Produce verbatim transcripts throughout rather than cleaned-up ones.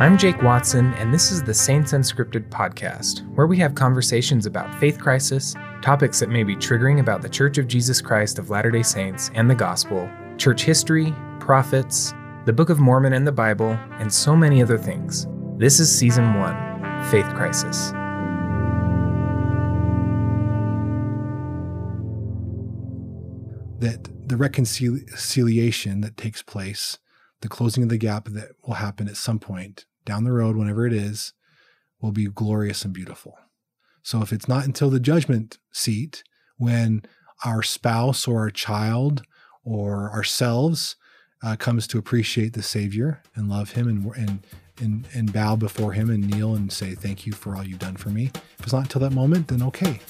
I'm Jake Watson, and this is the Saints Unscripted podcast, where we have conversations about faith crisis, topics that may be triggering about the Church of Jesus Christ of Latter-day Saints and the gospel, church history, prophets, the Book of Mormon and the Bible, and so many other things. This is Season one, Faith Crisis. That the reconciliation that takes place, the closing of the gap that will happen at some point down the road, whenever it is, will be glorious and beautiful. So if it's not until the judgment seat, when our spouse or our child or ourselves uh, comes to appreciate the Savior and love him and, and and and bow before him and kneel and say, thank you for all you've done for me. If it's not until that moment, then okay.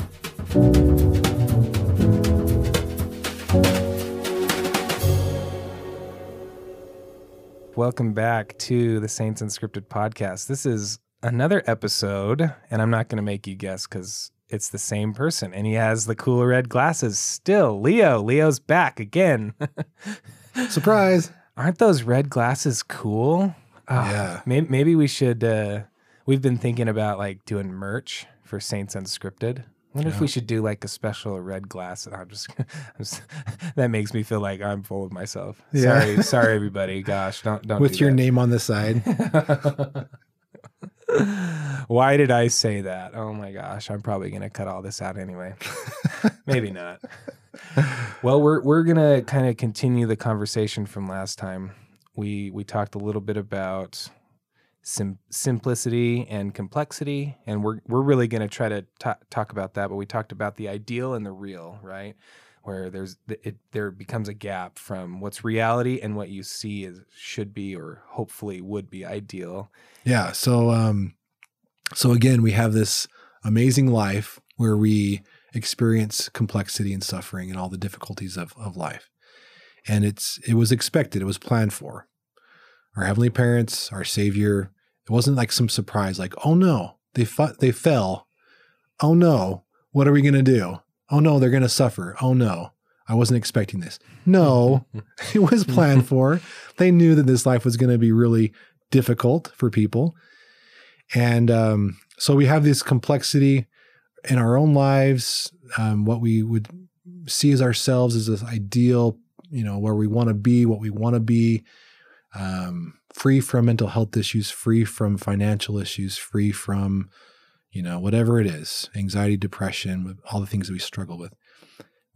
Welcome back to the Saints Unscripted podcast. This is another episode, and I'm not going to make you guess because it's the same person, and he has the cool red glasses still. Leo, Leo's back again. Surprise! Aren't those red glasses cool? Oh, yeah. Maybe, maybe we should. Uh, we've been thinking about like doing merch for Saints Unscripted. I wonder yeah. if we should do like a special red glass. I'm just, I'm just that makes me feel like I'm full of myself. Yeah. Sorry, sorry, everybody. Gosh, don't don't. With do your that. name on the side. Why did I say that? Oh my gosh, I'm probably gonna cut all this out anyway. Maybe not. Well, we're we're gonna kind of continue the conversation from last time. We we talked a little bit about Sim- simplicity and complexity, and we're we're really going to try to t- talk about that. But we talked about the ideal and the real, right? Where there's it, there becomes a gap from what's reality and what you see is should be or hopefully would be ideal. Yeah. So um, so again, we have this amazing life where we experience complexity and suffering and all the difficulties of of life, and it's it was expected, it was planned for. Our heavenly parents, our Savior. It wasn't like some surprise, like, oh no, they fu- they fell. Oh no, what are we going to do? Oh no, they're going to suffer. Oh no, I wasn't expecting this. No, it was planned for. They knew that this life was going to be really difficult for people. And um, so we have this complexity in our own lives. Um, what we would see as ourselves is this ideal, you know, where we want to be, what we want to be. Um, free from mental health issues, free from financial issues, free from, you know, whatever it is, anxiety, depression, all the things that we struggle with.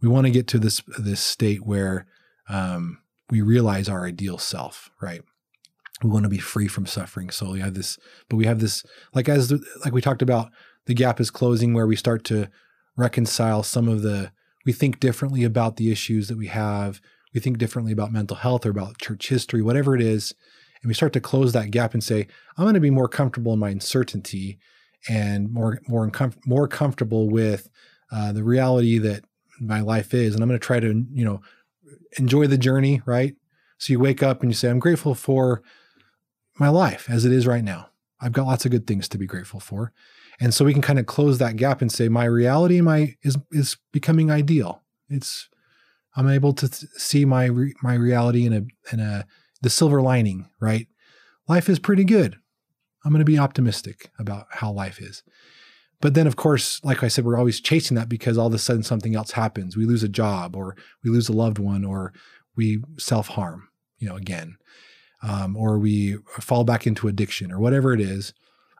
We want to get to this, this state where, um, we realize our ideal self, right? We want to be free from suffering. So we have this, but we have this, like, as, the, like we talked about, the gap is closing where we start to reconcile some of the, we think differently about the issues that we have. We think differently about mental health or about church history, whatever it is. And we start to close that gap and say, I'm going to be more comfortable in my uncertainty and more, more, uncom- more comfortable with uh, the reality that my life is. And I'm going to try to, you know, enjoy the journey, right? So you wake up and you say, I'm grateful for my life as it is right now. I've got lots of good things to be grateful for. And so we can kind of close that gap and say, my reality my is is becoming ideal. It's I'm able to th- see my re- my reality in a in a the silver lining, right? Life is pretty good. I'm going to be optimistic about how life is. But then, of course, like I said, we're always chasing that because all of a sudden something else happens. We lose a job, or we lose a loved one, or we self-harm, you know, again, um, or we fall back into addiction, or whatever it is,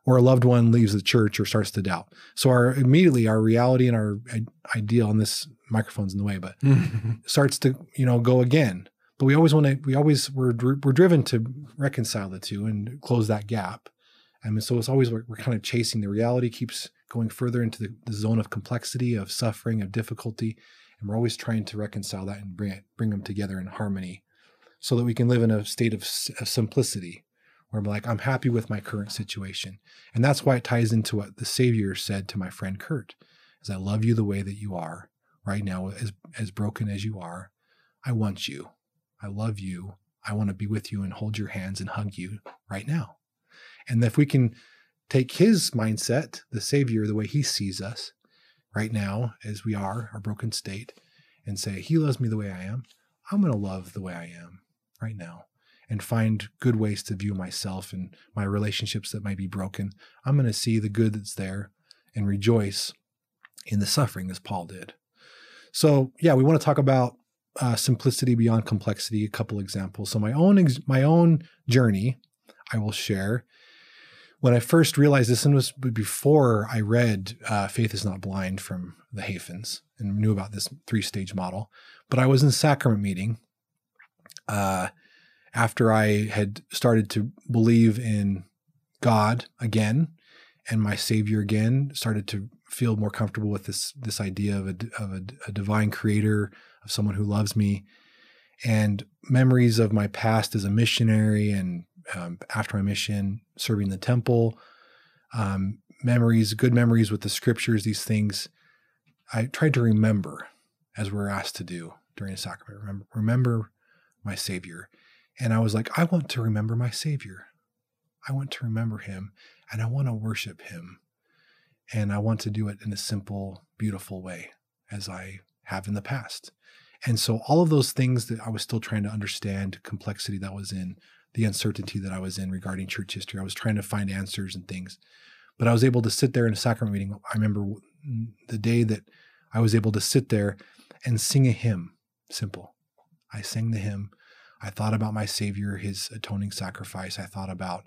or a loved one leaves the church or starts to doubt. So our immediately our reality and our ideal on this. Microphone's in the way, but starts to, you know, go again. But we always want to, we always, we're, we're driven to reconcile the two and close that gap. I mean, so it's always, we're, we're kind of chasing the reality, keeps going further into the, the zone of complexity, of suffering, of difficulty. And we're always trying to reconcile that and bring it, bring them together in harmony so that we can live in a state of, of simplicity where I'm like, I'm happy with my current situation. And that's why it ties into what the Savior said to my friend Kurt, is I love you the way that you are. Right now, as as broken as you are, I want you. I love you. I want to be with you and hold your hands and hug you right now. And if we can take his mindset, the Savior, the way he sees us right now as we are, our broken state, and say, he loves me the way I am. I'm going to love the way I am right now. and find good ways to view myself and my relationships that might be broken. I'm going to see the good that's there and rejoice in the suffering as Paul did. So yeah, we want to talk about uh, simplicity beyond complexity, a couple examples. So my own, ex- my own journey I will share. When I first realized this, and was before I read uh, Faith is Not Blind from the Hafens and knew about this three-stage model, but I was in a sacrament meeting uh, after I had started to believe in God again and my Savior again, started to feel more comfortable with this this idea of a, of a, a divine creator, of someone who loves me, and memories of my past as a missionary and Um, after my mission, serving the temple, um, memories, good memories with the scriptures, these things I tried to remember, as we're asked to do during a sacrament, remember, remember my Savior. And I was like, I want to remember my Savior. I want to remember him, and I want to worship him. And I want to do it in a simple, beautiful way, as I have in the past. And so all of those things that I was still trying to understand, complexity that was in, the uncertainty that I was in regarding church history. I was trying to find answers and things, but I was able to sit there in a sacrament meeting. I remember the day that I was able to sit there and sing a hymn, simple. I sang the hymn. I thought about my Savior, his atoning sacrifice. I thought about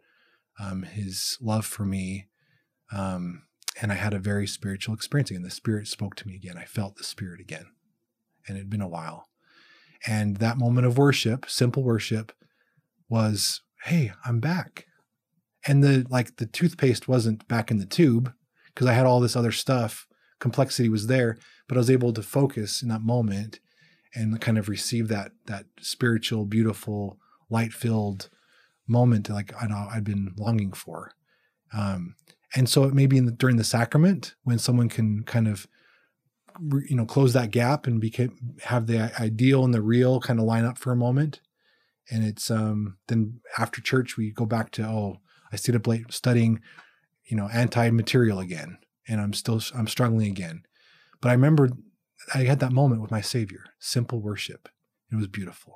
um, his love for me. Um, and I had a very spiritual experience again. The Spirit spoke to me again. I felt the Spirit again. And it had been a while. And that moment of worship, simple worship, was, hey, I'm back. And the like the toothpaste wasn't back in the tube because I had all this other stuff. Complexity was there, but I was able to focus in that moment and kind of receive that that spiritual, beautiful, light-filled moment like I know I'd been longing for. Um, and so it may be in the, during the sacrament when someone can kind of you know close that gap and became, have the ideal and the real kind of line up for a moment. And it's um, then after church, we go back to, oh, I stayed up late studying, you know, anti-material again. And I'm still, I'm struggling again. But I remember I had that moment with my Savior, simple worship. It was beautiful.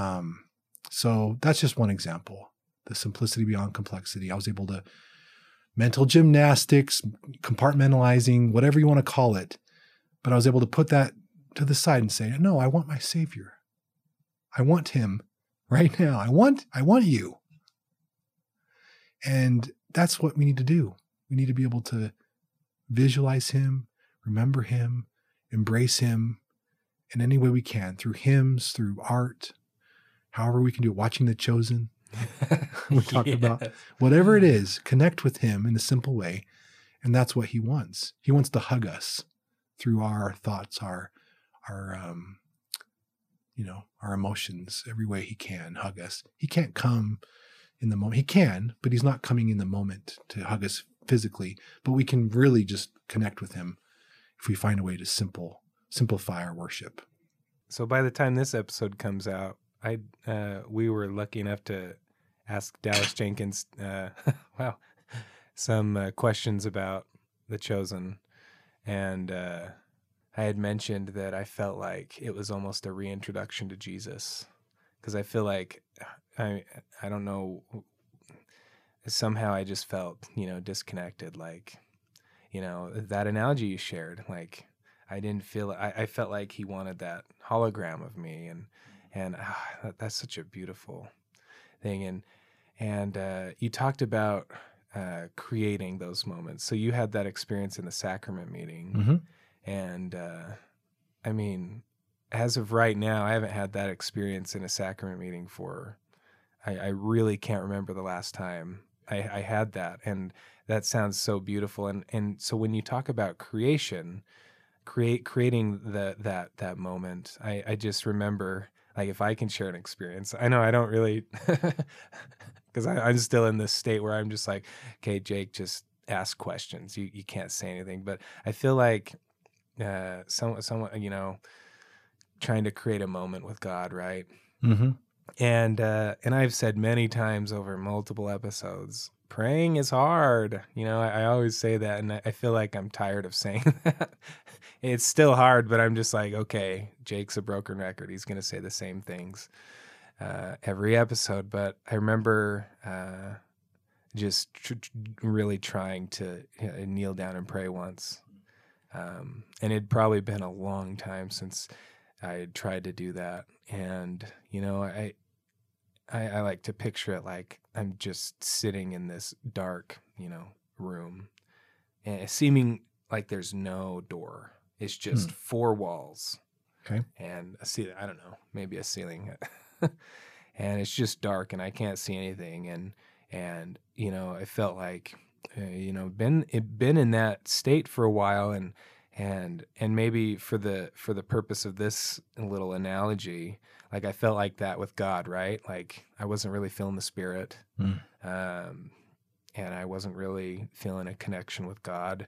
Um, so that's just one example, the simplicity beyond complexity. I was able to mental gymnastics, compartmentalizing, whatever you want to call it. But I was able to put that to the side and say, no, I want my Savior. I want him. Right now, I want, I want you. And that's what we need to do. We need to be able to visualize him, remember him, embrace him in any way we can, through hymns, through art, however we can do it, watching The Chosen, we talked yeah. about, whatever it is, connect with him in a simple way. And that's what he wants. He wants to hug us through our thoughts, our, our, um, you know, our emotions, every way he can hug us. He can't come in the moment. He can, but he's not coming in the moment to hug us physically, but we can really just connect with him if we find a way to simple, simplify our worship. So by the time this episode comes out, I, uh, we were lucky enough to ask Dallas Jenkins, uh, wow, some uh, questions about The Chosen. And, uh, I had mentioned that I felt like it was almost a reintroduction to Jesus, because I feel like, I I don't know, somehow I just felt, you know, disconnected, like, you know, that analogy you shared, like, I didn't feel, I, I felt like he wanted that hologram of me, and, and ah, that's such a beautiful thing, and, and uh, you talked about uh, creating those moments, so you had that experience in the sacrament meeting. Mm-hmm. And, uh, I mean, as of right now, I haven't had that experience in a sacrament meeting for, I, I really can't remember the last time I, I had that. And that sounds so beautiful. And, and so when you talk about creation, create, creating the, that, that moment, I, I just remember, like, if I can share an experience, I know I don't really, because I'm still in this state where I'm just like, okay, Jake, just ask questions. You, you can't say anything, but I feel like, Uh, someone, someone, you know, trying to create a moment with God, right? Mm-hmm. And uh, and I've said many times over multiple episodes, praying is hard. You know, I, I always say that, and I feel like I'm tired of saying that. It's still hard, but I'm just like, okay, Jake's a broken record. He's going to say the same things. uh, every episode, but I remember uh, just tr really trying to you know, kneel down and pray once. Um, and it'd probably been a long time since I had tried to do that. And, you know, I, I, I like to picture it like I'm just sitting in this dark, you know, room, and seeming like there's no door. It's just mm. four walls. Okay. And a ceiling, I don't know, maybe a ceiling. And it's just dark and I can't see anything. And, and, you know, I felt like, uh, you know, been, it been in that state for a while. And, and, and maybe for the, for the purpose of this little analogy, like I felt like that with God, right? Like I wasn't really feeling the Spirit. Mm. Um, and I wasn't really feeling a connection with God.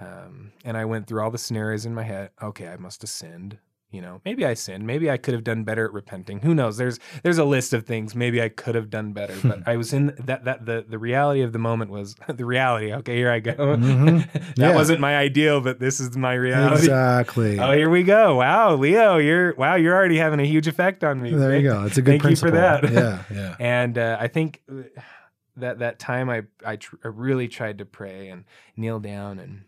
Um, and I went through all the scenarios in my head. Okay, I must have sinned. You know, maybe I sinned. Maybe I could have done better at repenting. Who knows? There's there's a list of things maybe I could have done better. But I was in that that the the reality of the moment was the reality. Okay, here I go. Mm-hmm. that yeah. wasn't my ideal, but this is my reality. Exactly. Oh, here we go. Wow, Leo, you're wow, you're already having a huge effect on me. There you go. It's a good Thank principle. Thank you for that. Yeah, yeah. And uh, I think that that time I I, tr I really tried to pray and kneel down and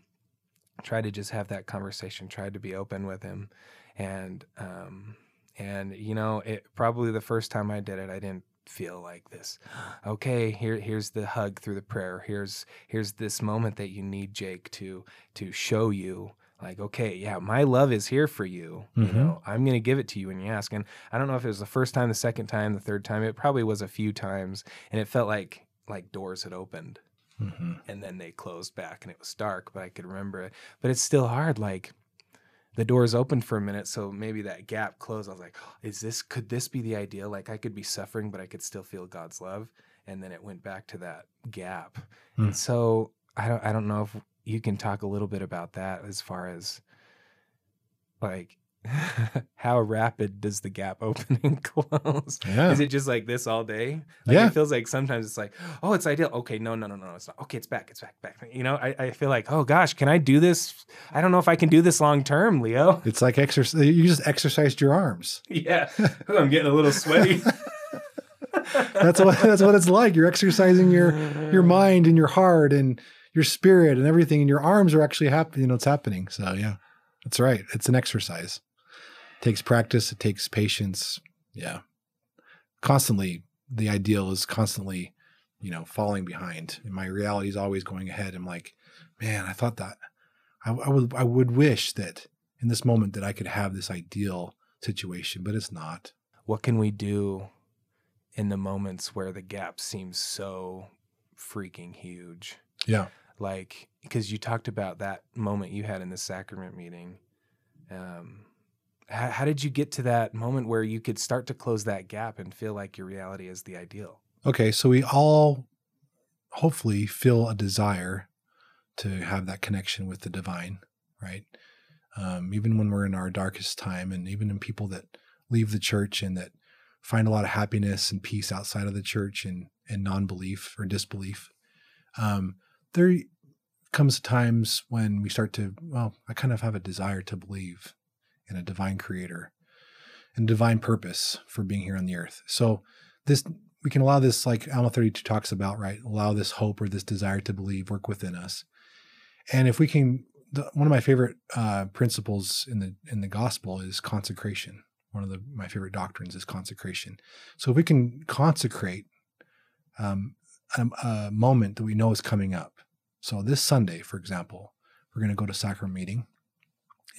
try to just have that conversation. Tried to be open with him. And, um, and, you know, it probably the first time I did it, I didn't feel like this. Okay. Here, here's the hug through the prayer. Here's, here's this moment that you need Jake to, to show you like, okay, yeah, my love is here for you. Mm-hmm. You know, I'm going to give it to you when you ask. And I don't know if it was the first time, the second time, the third time, it probably was a few times. And it felt like, like doors had opened mm-hmm. and then they closed back and it was dark, but I could remember it, but it's still hard. Like, the door's open for a minute, so maybe that gap closed. I was like, is this, could this be the ideal? Like I could be suffering, but I could still feel God's love. And then it went back to that gap. Mm. And so I don't, I don't know if you can talk a little bit about that as far as like, how rapid does the gap open and close? Yeah. Is it just like this all day? Like yeah. It feels like sometimes it's like, oh, it's ideal. Okay, no, no, no, no, it's not. Okay, it's back, it's back, back. You know, I, I feel like, oh gosh, can I do this? I don't know if I can do this long term, Leo. It's like exercise. You just exercised your arms. Yeah, I'm getting a little sweaty. that's what that's what it's like. You're exercising your your mind and your heart and your spirit and everything, and your arms are actually happening. You know, it's happening. So yeah, that's right. It's an exercise. Takes practice. It takes patience. Yeah. Constantly. The ideal is constantly, you know, falling behind. And my reality is always going ahead. I'm like, man, I thought that I, I would, I would wish that in this moment that I could have this ideal situation, but it's not. What can we do in the moments where the gap seems so freaking huge? Yeah. Like, because you talked about that moment you had in the sacrament meeting. Um, How, how did you get to that moment where you could start to close that gap and feel like your reality is the ideal? Okay, so we all hopefully feel a desire to have that connection with the divine, right? Um, even when we're in our darkest time, and even in people that leave the church and that find a lot of happiness and peace outside of the church and, and non-belief or disbelief, um, there comes times when we start to, well, I kind of have a desire to believe and a divine creator and divine purpose for being here on the earth. So this, we can allow this, like Alma thirty-two talks about, right? Allow this hope or this desire to believe work within us. And if we can, the, one of my favorite uh, principles in the, in the gospel is consecration. One of the, my favorite doctrines is consecration. So if we can consecrate um, a, a moment that we know is coming up. So this Sunday, for example, we're going to go to sacrament meeting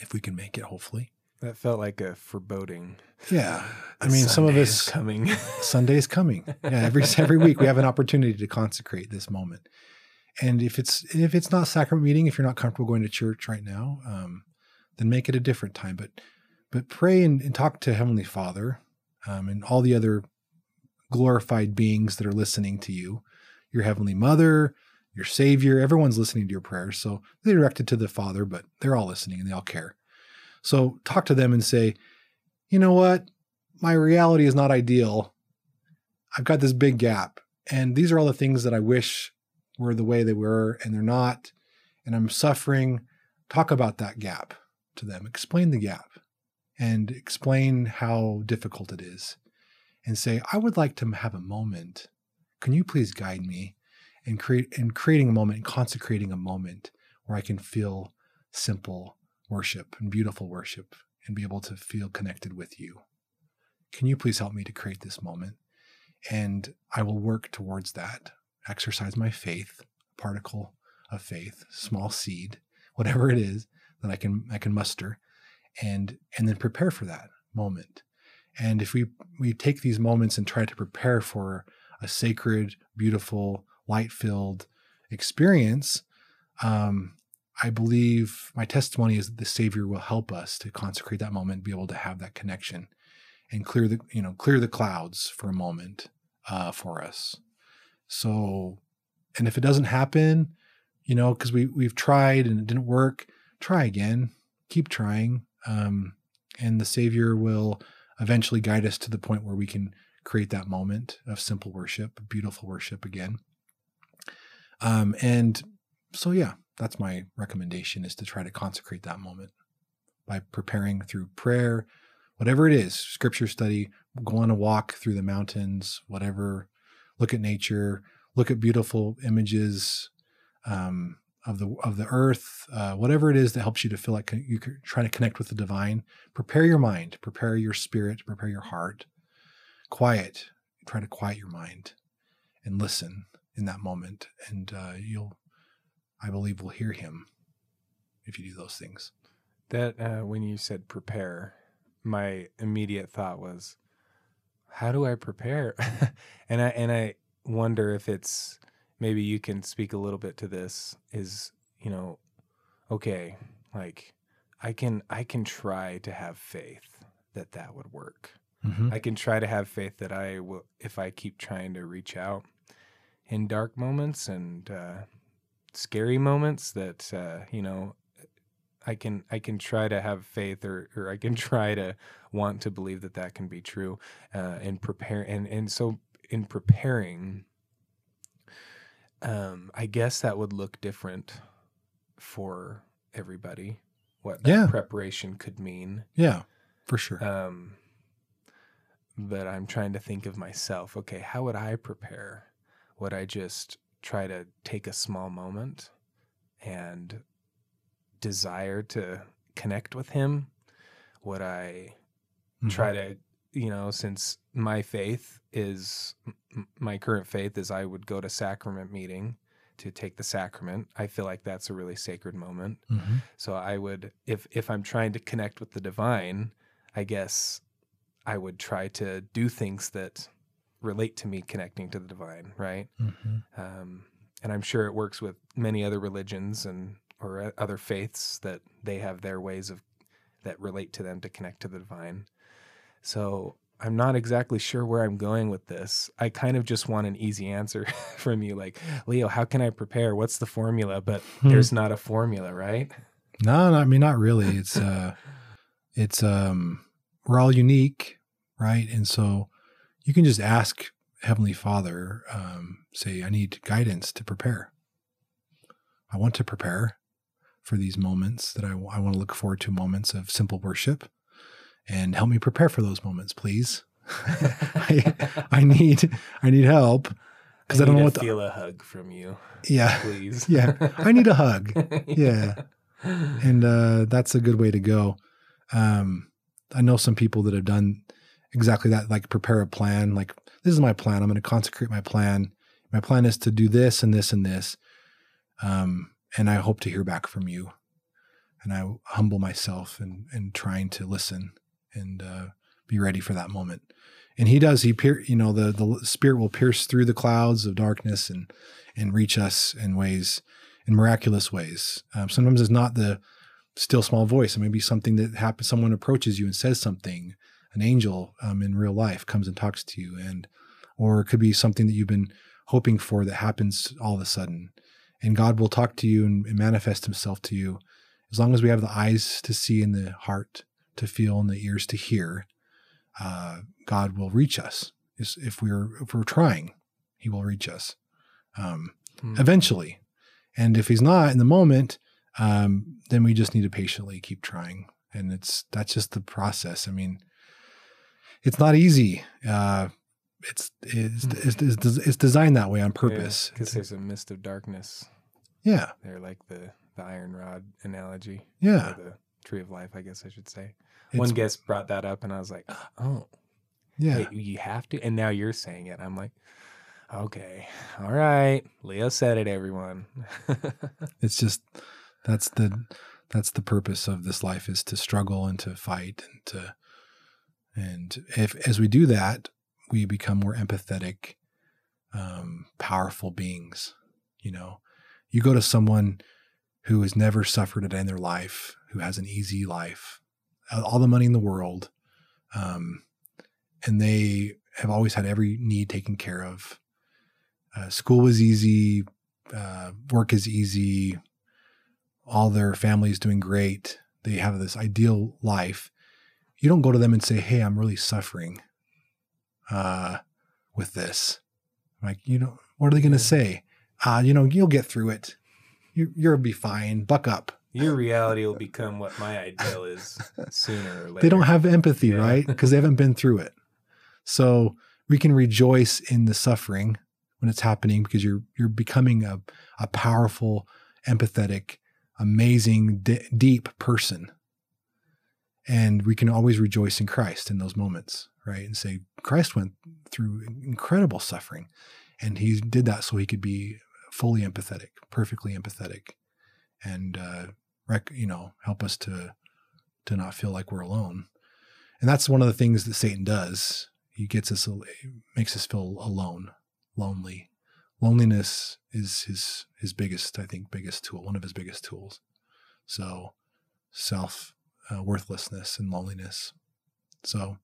if we can make it, hopefully. That felt like a foreboding. Yeah. I mean, Sunday some of us... coming. Sunday's coming. Yeah, every, every week we have an opportunity to consecrate this moment. And if it's if it's not sacrament meeting, if you're not comfortable going to church right now, um, then make it a different time. But but pray and, and talk to Heavenly Father um, and all the other glorified beings that are listening to you, your Heavenly Mother, your Savior. Everyone's listening to your prayers. So they're directed to the Father, but they're all listening and they all care. So talk to them and say, you know what? My reality is not ideal. I've got this big gap. And these are all the things that I wish were the way they were, and they're not. And I'm suffering. Talk about that gap to them. Explain the gap and explain how difficult it is. and say, I would like to have a moment. Can you please guide me? And, create, and creating a moment and consecrating a moment where I can feel simple worship and beautiful worship and be able to feel connected with you. Can you please help me to create this moment? And I will work towards that, exercise my faith, particle of faith, small seed, whatever it is that I can I can muster, and and then prepare for that moment. And if we, we take these moments and try to prepare for a sacred, beautiful, light-filled experience, um, I believe my testimony is that the Savior will help us to consecrate that moment, and be able to have that connection, and clear the you know clear the clouds for a moment uh, for us. So, and if it doesn't happen, you know, because we we've tried and it didn't work, try again, keep trying, um, and the Savior will eventually guide us to the point where we can create that moment of simple worship, beautiful worship again. Um, and so, yeah, that's my recommendation, is to try to consecrate that moment by preparing through prayer, whatever it is, scripture study, go on a walk through the mountains, whatever, look at nature, look at beautiful images um, of the of the earth, uh, whatever it is that helps you to feel like you can try to connect with the divine. Prepare your mind, prepare your spirit, prepare your heart. Quiet, try to quiet your mind and listen in that moment. And uh, you'll, I believe we'll hear him if you do those things. That uh, when you said prepare, my immediate thought was, how do I prepare? and I, and I wonder if it's, maybe you can speak a little bit to this, is, you know, okay, like I can, I can try to have faith that that would work. Mm-hmm. I can try to have faith that I will, if I keep trying to reach out in dark moments and uh, scary moments, that, uh, you know, I can I can try to have faith, or, or I can try to want to believe that that can be true, uh, and prepare. And, and so in preparing, um, I guess that would look different for everybody, what that yeah. preparation could mean. Yeah, for sure. Um, but I'm trying to think of myself, okay, how would I prepare? Would I just try to take a small moment and desire to connect with him? Would I mm-hmm. try to, you know, since my faith is, m- my current faith is I would go to sacrament meeting to take the sacrament. I feel like that's a really sacred moment. Mm-hmm. So I would, if if I'm trying to connect with the divine, I guess I would try to do things that relate to me connecting to the divine, right? Mm-hmm. Um, and I'm sure it works with many other religions and or other faiths, that they have their ways of that relate to them to connect to the divine. So I'm not exactly sure where I'm going with this. I kind of just want an easy answer from you, like, Leo, how can I prepare? What's the formula? But hmm. there's not a formula, right? No, no, I mean, not really. It's uh, it's um, we're all unique, right? And so you can just ask Heavenly Father, um, say, I need guidance to prepare. I want to prepare for these moments that I, w- I want to look forward to, moments of simple worship, and help me prepare for those moments, please. I, I need, I need help, because I, I don't know what to feel the, a hug from you. Yeah. Please. yeah. I need a hug. Yeah. And, uh, that's a good way to go. Um, I know some people that have done exactly that, like prepare a plan. Like, this is my plan. I'm going to consecrate my plan. My plan is to do this and this and this. Um, and I hope to hear back from you. And I humble myself and, and trying to listen and, uh, be ready for that moment. And he does, he, pier- you know, the, the Spirit will pierce through the clouds of darkness and, and reach us in ways, in miraculous ways. Um, sometimes it's not the still small voice. It may be something that happens. Someone approaches you and says something. An angel um, in real life comes and talks to you, and or it could be something that you've been hoping for that happens all of a sudden. And God will talk to you and, and manifest himself to you, as long as we have the eyes to see and the heart to feel and the ears to hear. Uh, God will reach us if we're if we're trying. He will reach us um, mm-hmm. eventually. And if he's not in the moment, um, then we just need to patiently keep trying. And it's that's just the process. I mean. it's not easy. Uh, it's, it's, it's, it's, it's designed that way on purpose. Because yeah, there's a mist of darkness. Yeah. They're like the, the iron rod analogy. Yeah. The tree of life, I guess I should say. It's, One guest brought that up and I was like, oh, yeah, wait, you have to. And now you're saying it. I'm like, okay, all right. Leo said it, everyone. It's just, that's the, that's the purpose of this life, is to struggle and to fight and to, and if, as we do that, we become more empathetic, um, powerful beings. You know, you go to someone who has never suffered a day in their life, who has an easy life, all the money in the world, um, and they have always had every need taken care of. Uh, school was easy, uh, work is easy, all their family is doing great. They have this ideal life. You don't go to them and say, hey, I'm really suffering uh, with this. Like, you know, what are they going to say? Uh, you know, you'll get through it. You, you'll be fine. Buck up. Your reality will become what my ideal is sooner or later. They don't have empathy, yeah. Right? Because they haven't been through it. So we can rejoice in the suffering when it's happening, because you're you're becoming a, a powerful, empathetic, amazing, d- deep person. And we can always rejoice in Christ in those moments, right? And say, Christ went through incredible suffering, and he did that so he could be fully empathetic, perfectly empathetic, and uh, rec- you know, help us to to not feel like we're alone. And that's one of the things that Satan does. He gets us, makes us feel alone, lonely. Loneliness is his his biggest, I think, biggest tool, one of his biggest tools. So self uh, worthlessness and loneliness. So,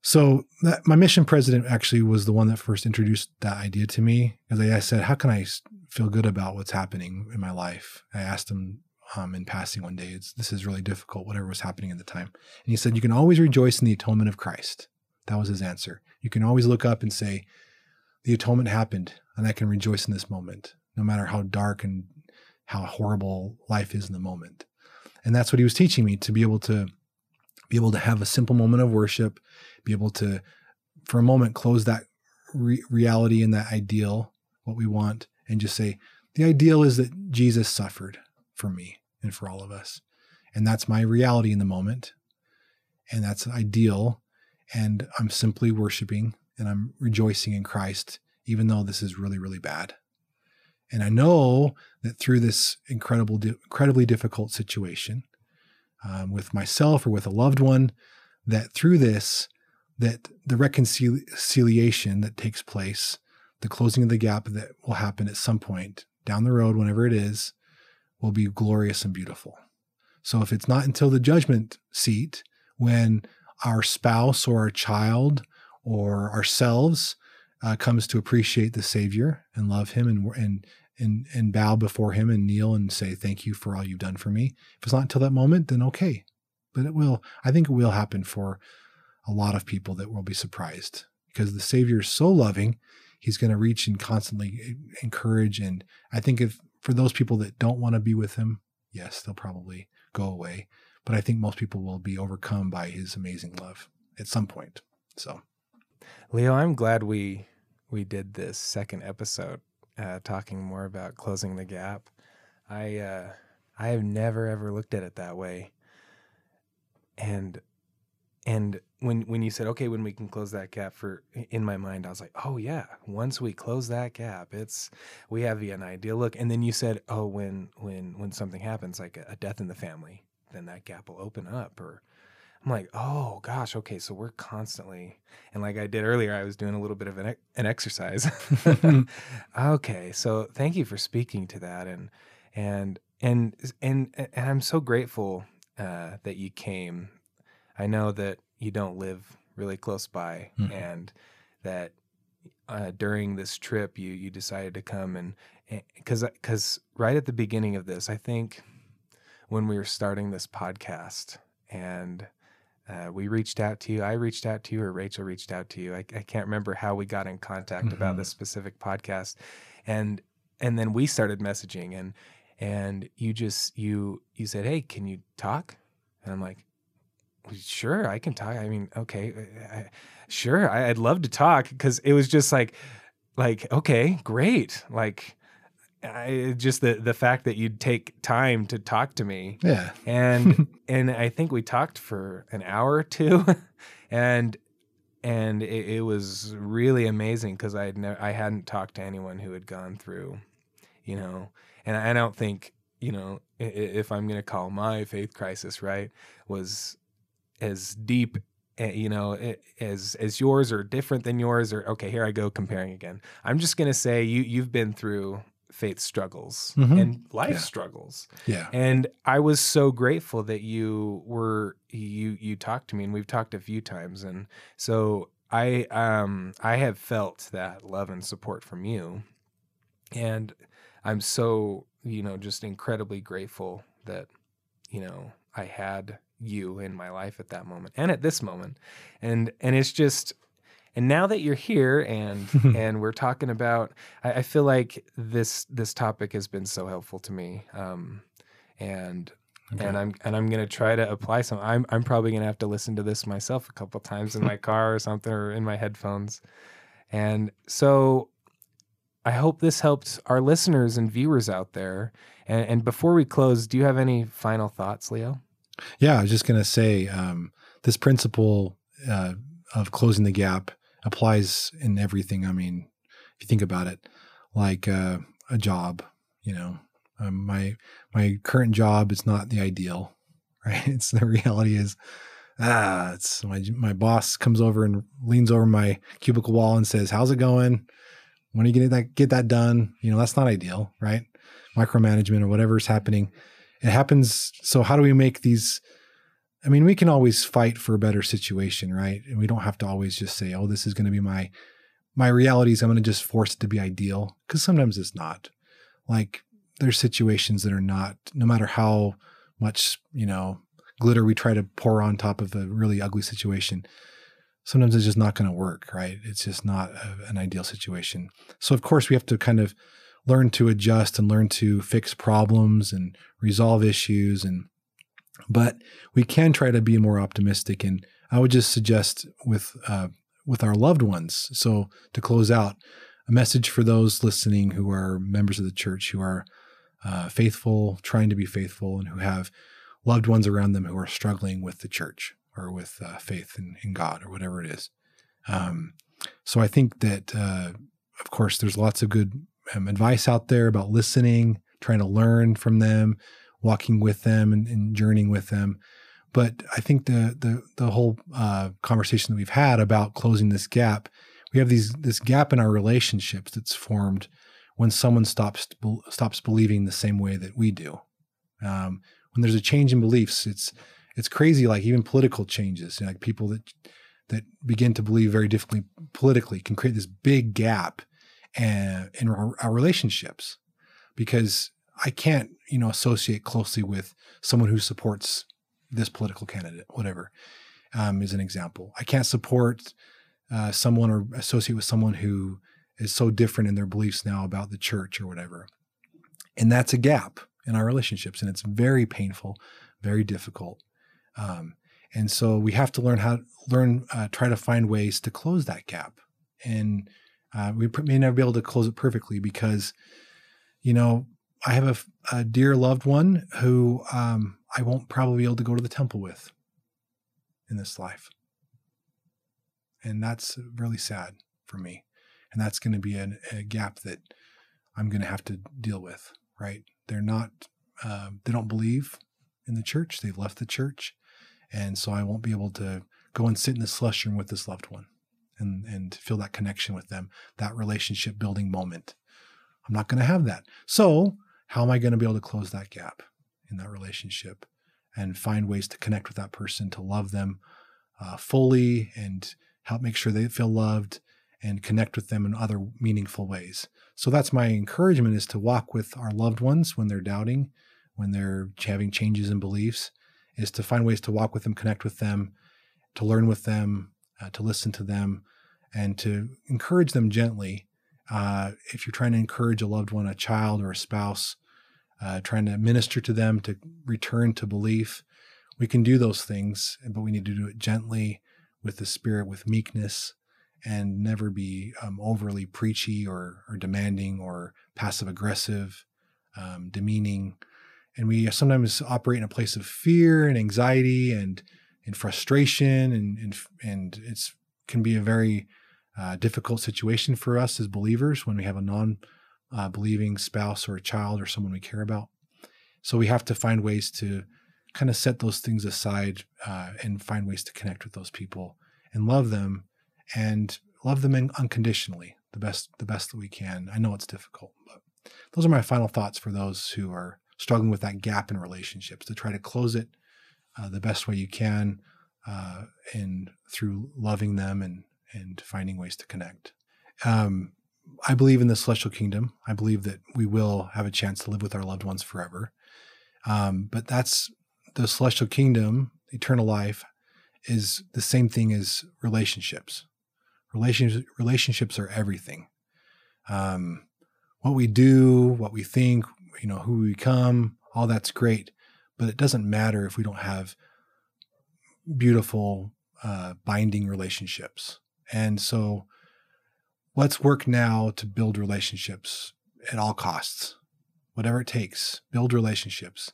so that, my mission president actually was the one that first introduced that idea to me, because I said, "How can I feel good about what's happening in my life?" I asked him. Um, in passing one day, it's, this is really difficult, whatever was happening at the time. And he said, you can always rejoice in the atonement of Christ. That was his answer. You can always look up and say, the atonement happened, and I can rejoice in this moment, no matter how dark and how horrible life is in the moment. And that's what he was teaching me, to be able to be able to have a simple moment of worship, be able to, for a moment, close that re- reality and that ideal, what we want, and just say, the ideal is that Jesus suffered for me and for all of us. And that's my reality in the moment. And that's ideal. And I'm simply worshiping and I'm rejoicing in Christ, even though this is really, really bad. And I know that through this incredible, incredibly difficult situation um, with myself or with a loved one, that through this, that the reconciliation that takes place, the closing of the gap that will happen at some point down the road, whenever it is, will be glorious and beautiful. So if it's not until the judgment seat, when our spouse or our child or ourselves uh, comes to appreciate the Savior and love him and, and and and bow before him and kneel and say, thank you for all you've done for me. If it's not until that moment, then okay. But it will, I think it will happen for a lot of people that will be surprised, because the Savior is so loving. He's going to reach and constantly encourage. And I think if, for those people that don't want to be with him, yes, they'll probably go away. But I think most people will be overcome by his amazing love at some point. So, Leo, I'm glad we we did this second episode uh, talking more about closing the gap. I uh, I have never ever looked at it that way. And and when when you said, okay, when we can close that gap, for in my mind, I was like, oh yeah, once we close that gap, it's we have an ideal look. And then you said, oh, when when when something happens, like a, a death in the family, then that gap will open up. Or I'm like, oh gosh, okay, so we're constantly, and like I did earlier, I was doing a little bit of an an exercise. Okay, so thank you for speaking to that, and and and and and I'm so grateful uh, that you came. I know that you don't live really close by, mm-hmm. and that uh, during this trip you you decided to come, and because because right at the beginning of this, I think when we were starting this podcast and uh, we reached out to you, I reached out to you, or Rachel reached out to you. I, I can't remember how we got in contact, mm-hmm. about this specific podcast, and and then we started messaging, and and you just you you said, hey, can you talk? And I'm like, sure, I can talk. I mean, okay, I, sure, I, I'd love to talk, because it was just like, like, okay, great. Like, I, just the, the fact that you'd take time to talk to me. Yeah. And, and I think we talked for an hour or two, and, and it, it was really amazing, because I had never, I hadn't talked to anyone who had gone through, you know, and I don't think, you know, if I'm going to call my faith crisis, right, was as deep, you know, as, as yours, or different than yours, or, okay, here I go comparing again. I'm just going to say you, you've been through faith struggles mm-hmm. and life yeah. struggles. Yeah. And I was so grateful that you were, you, you talked to me, and we've talked a few times. And so I, um, I have felt that love and support from you, and I'm so, you know, just incredibly grateful that, you know, I had you in my life at that moment and at this moment. And, and it's just, and now that you're here, and and we're talking about, I, I feel like this this topic has been so helpful to me, um, and okay. and I'm and I'm gonna try to apply some. I'm I'm probably gonna have to listen to this myself a couple times in my car or something, or in my headphones. And so, I hope this helped our listeners and viewers out there. And, and before we close, do you have any final thoughts, Leo? Yeah, I was just gonna say um, this principle uh, of closing the gap applies in everything. I mean, if you think about it, like uh, a job, you know, um, my my current job is not the ideal, right? It's the reality is, ah, it's my my boss comes over and leans over my cubicle wall and says, "How's it going? When are you gonna that get that done?" You know, that's not ideal, right? Micromanagement or whatever is happening, it happens. So how do we make these? I mean, we can always fight for a better situation, right? And we don't have to always just say, oh, this is going to be my, my realities. I'm going to just force it to be ideal, because sometimes it's not. Like, there's situations that are not, no matter how much, you know, glitter we try to pour on top of a really ugly situation, sometimes it's just not going to work, right? It's just not a, an ideal situation. So of course we have to kind of learn to adjust and learn to fix problems and resolve issues, and but we can try to be more optimistic. And I would just suggest with uh, with our loved ones, so to close out, a message for those listening who are members of the church, who are uh, faithful, trying to be faithful, and who have loved ones around them who are struggling with the church or with uh, faith in, in God or whatever it is. Um, so I think that, uh, of course, there's lots of good um, advice out there about listening, trying to learn from them, walking with them and, and journeying with them. But I think the the, the whole uh, conversation that we've had about closing this gap, we have these this gap in our relationships that's formed when someone stops stops believing the same way that we do. Um, when there's a change in beliefs, it's it's crazy. Like even political changes, you know, like people that that begin to believe very differently politically can create this big gap and, in our, our relationships, because I can't, you know, associate closely with someone who supports this political candidate, whatever, um, is an example. I can't support uh, someone or associate with someone who is so different in their beliefs now about the church or whatever. And that's a gap in our relationships, and it's very painful, very difficult. Um, and so we have to learn how learn, uh, try to find ways to close that gap. And uh, we may never be able to close it perfectly, because, you know, I have a, a dear loved one who um, I won't probably be able to go to the temple with in this life. And that's really sad for me. And that's going to be a, a gap that I'm going to have to deal with, right? They're not, uh, they don't believe in the church. They've left the church. And so I won't be able to go and sit in this slush room with this loved one and, and feel that connection with them, that relationship building moment. I'm not going to have that. So how am I going to be able to close that gap in that relationship and find ways to connect with that person, to love them uh, fully and help make sure they feel loved and connect with them in other meaningful ways? So that's my encouragement, is to walk with our loved ones when they're doubting, when they're having changes in beliefs, is to find ways to walk with them, connect with them, to learn with them, uh, to listen to them, and to encourage them gently. Uh, if you're trying to encourage a loved one, a child or a spouse, uh, trying to minister to them to return to belief, We can do those things, but we need to do it gently, with the Spirit, with meekness, and never be um, overly preachy or, or demanding or passive-aggressive, um, demeaning. And we sometimes operate in a place of fear and anxiety and, and frustration, and, and, and it's can be a very uh, difficult situation for us as believers when we have a non-believing uh, spouse or a child or someone we care about. So we have to find ways to kind of set those things aside uh, and find ways to connect with those people and love them and love them in unconditionally, the best the best that we can. I know it's difficult, but those are my final thoughts for those who are struggling with that gap in relationships, to try to close it uh, the best way you can uh, and through loving them and, and finding ways to connect. Um, I believe in the celestial kingdom. I believe that we will have a chance to live with our loved ones forever. Um, but that's the celestial kingdom, eternal life, is the same thing as relationships. Relationships, relationships are everything. Um, what we do, what we think, you know, who we become, all that's great, but it doesn't matter if we don't have beautiful, uh, binding relationships. And so, let's work now to build relationships at all costs, whatever it takes. Build relationships.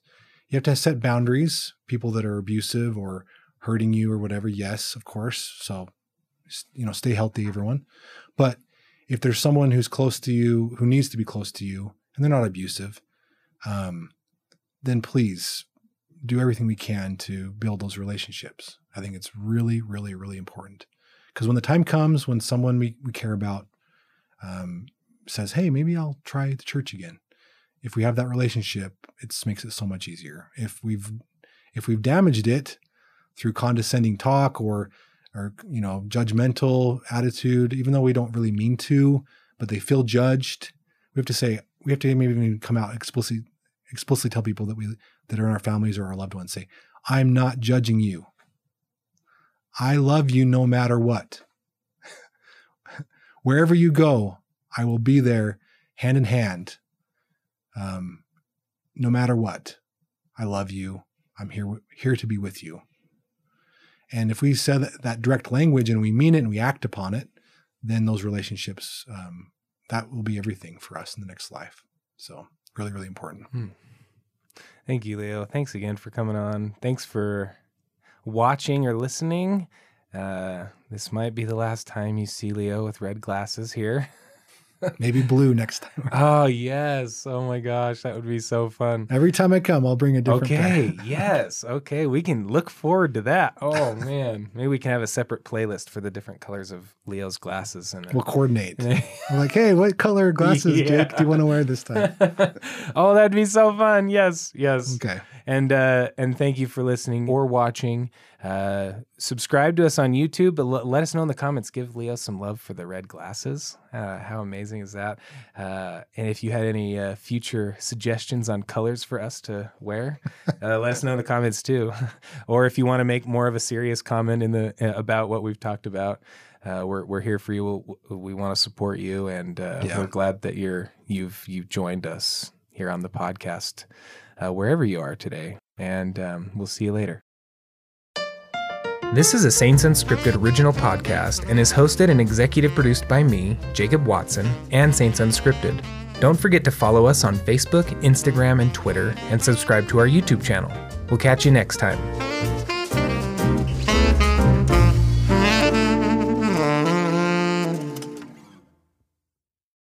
You have to set boundaries. People that are abusive or hurting you or whatever, yes, of course. So, you know, stay healthy, everyone. But if there's someone who's close to you, who needs to be close to you, and they're not abusive, um, then please do everything we can to build those relationships. I think it's really, really, really important. Because when the time comes when someone we, we care about um, says, hey, maybe I'll try the church again. If we have that relationship, it makes it so much easier. If we've if we've damaged it through condescending talk or or you know judgmental attitude, even though we don't really mean to, but they feel judged, we have to say we have to maybe even come out explicitly explicitly tell people that we that are in our families or our loved ones, say, I'm not judging you. I love you no matter what. Wherever you go, I will be there hand in hand. Um, no matter what, I love you. I'm here, here to be with you. And if we say that, that direct language and we mean it and we act upon it, then those relationships, um, that will be everything for us in the next life. So really, really important. Hmm. Thank you, Leo. Thanks again for coming on. Thanks for watching or listening. Uh, this might be the last time you see Leo with red glasses here. Maybe blue next time. Oh, yes. Oh, my gosh. That would be so fun. Every time I come, I'll bring a different okay, pair. Yes. Okay. We can look forward to that. Oh, man. Maybe we can have a separate playlist for the different colors of Leo's glasses. And we'll coordinate. I'm like, hey, what color glasses, yeah. Jake, do you want to wear this time? Oh, that'd be so fun. Yes. Yes. Okay. And, uh, and thank you for listening or watching. Uh, subscribe to us on YouTube, but l- let us know in the comments. Give Leo some love for the red glasses. Uh, how amazing is that? Uh, and if you had any uh, future suggestions on colors for us to wear, uh, let us know in the comments too. Or if you want to make more of a serious comment in the uh, about what we've talked about, uh, we're we're here for you. We'll, we want to support you, and uh, yeah. We're glad that you're you've you've joined us here on the podcast, uh, wherever you are today. And um, we'll see you later. This is a Saints Unscripted original podcast and is hosted and executive produced by me, Jacob Watson, and Saints Unscripted. Don't forget to follow us on Facebook, Instagram, and Twitter, and subscribe to our YouTube channel. We'll catch you next time.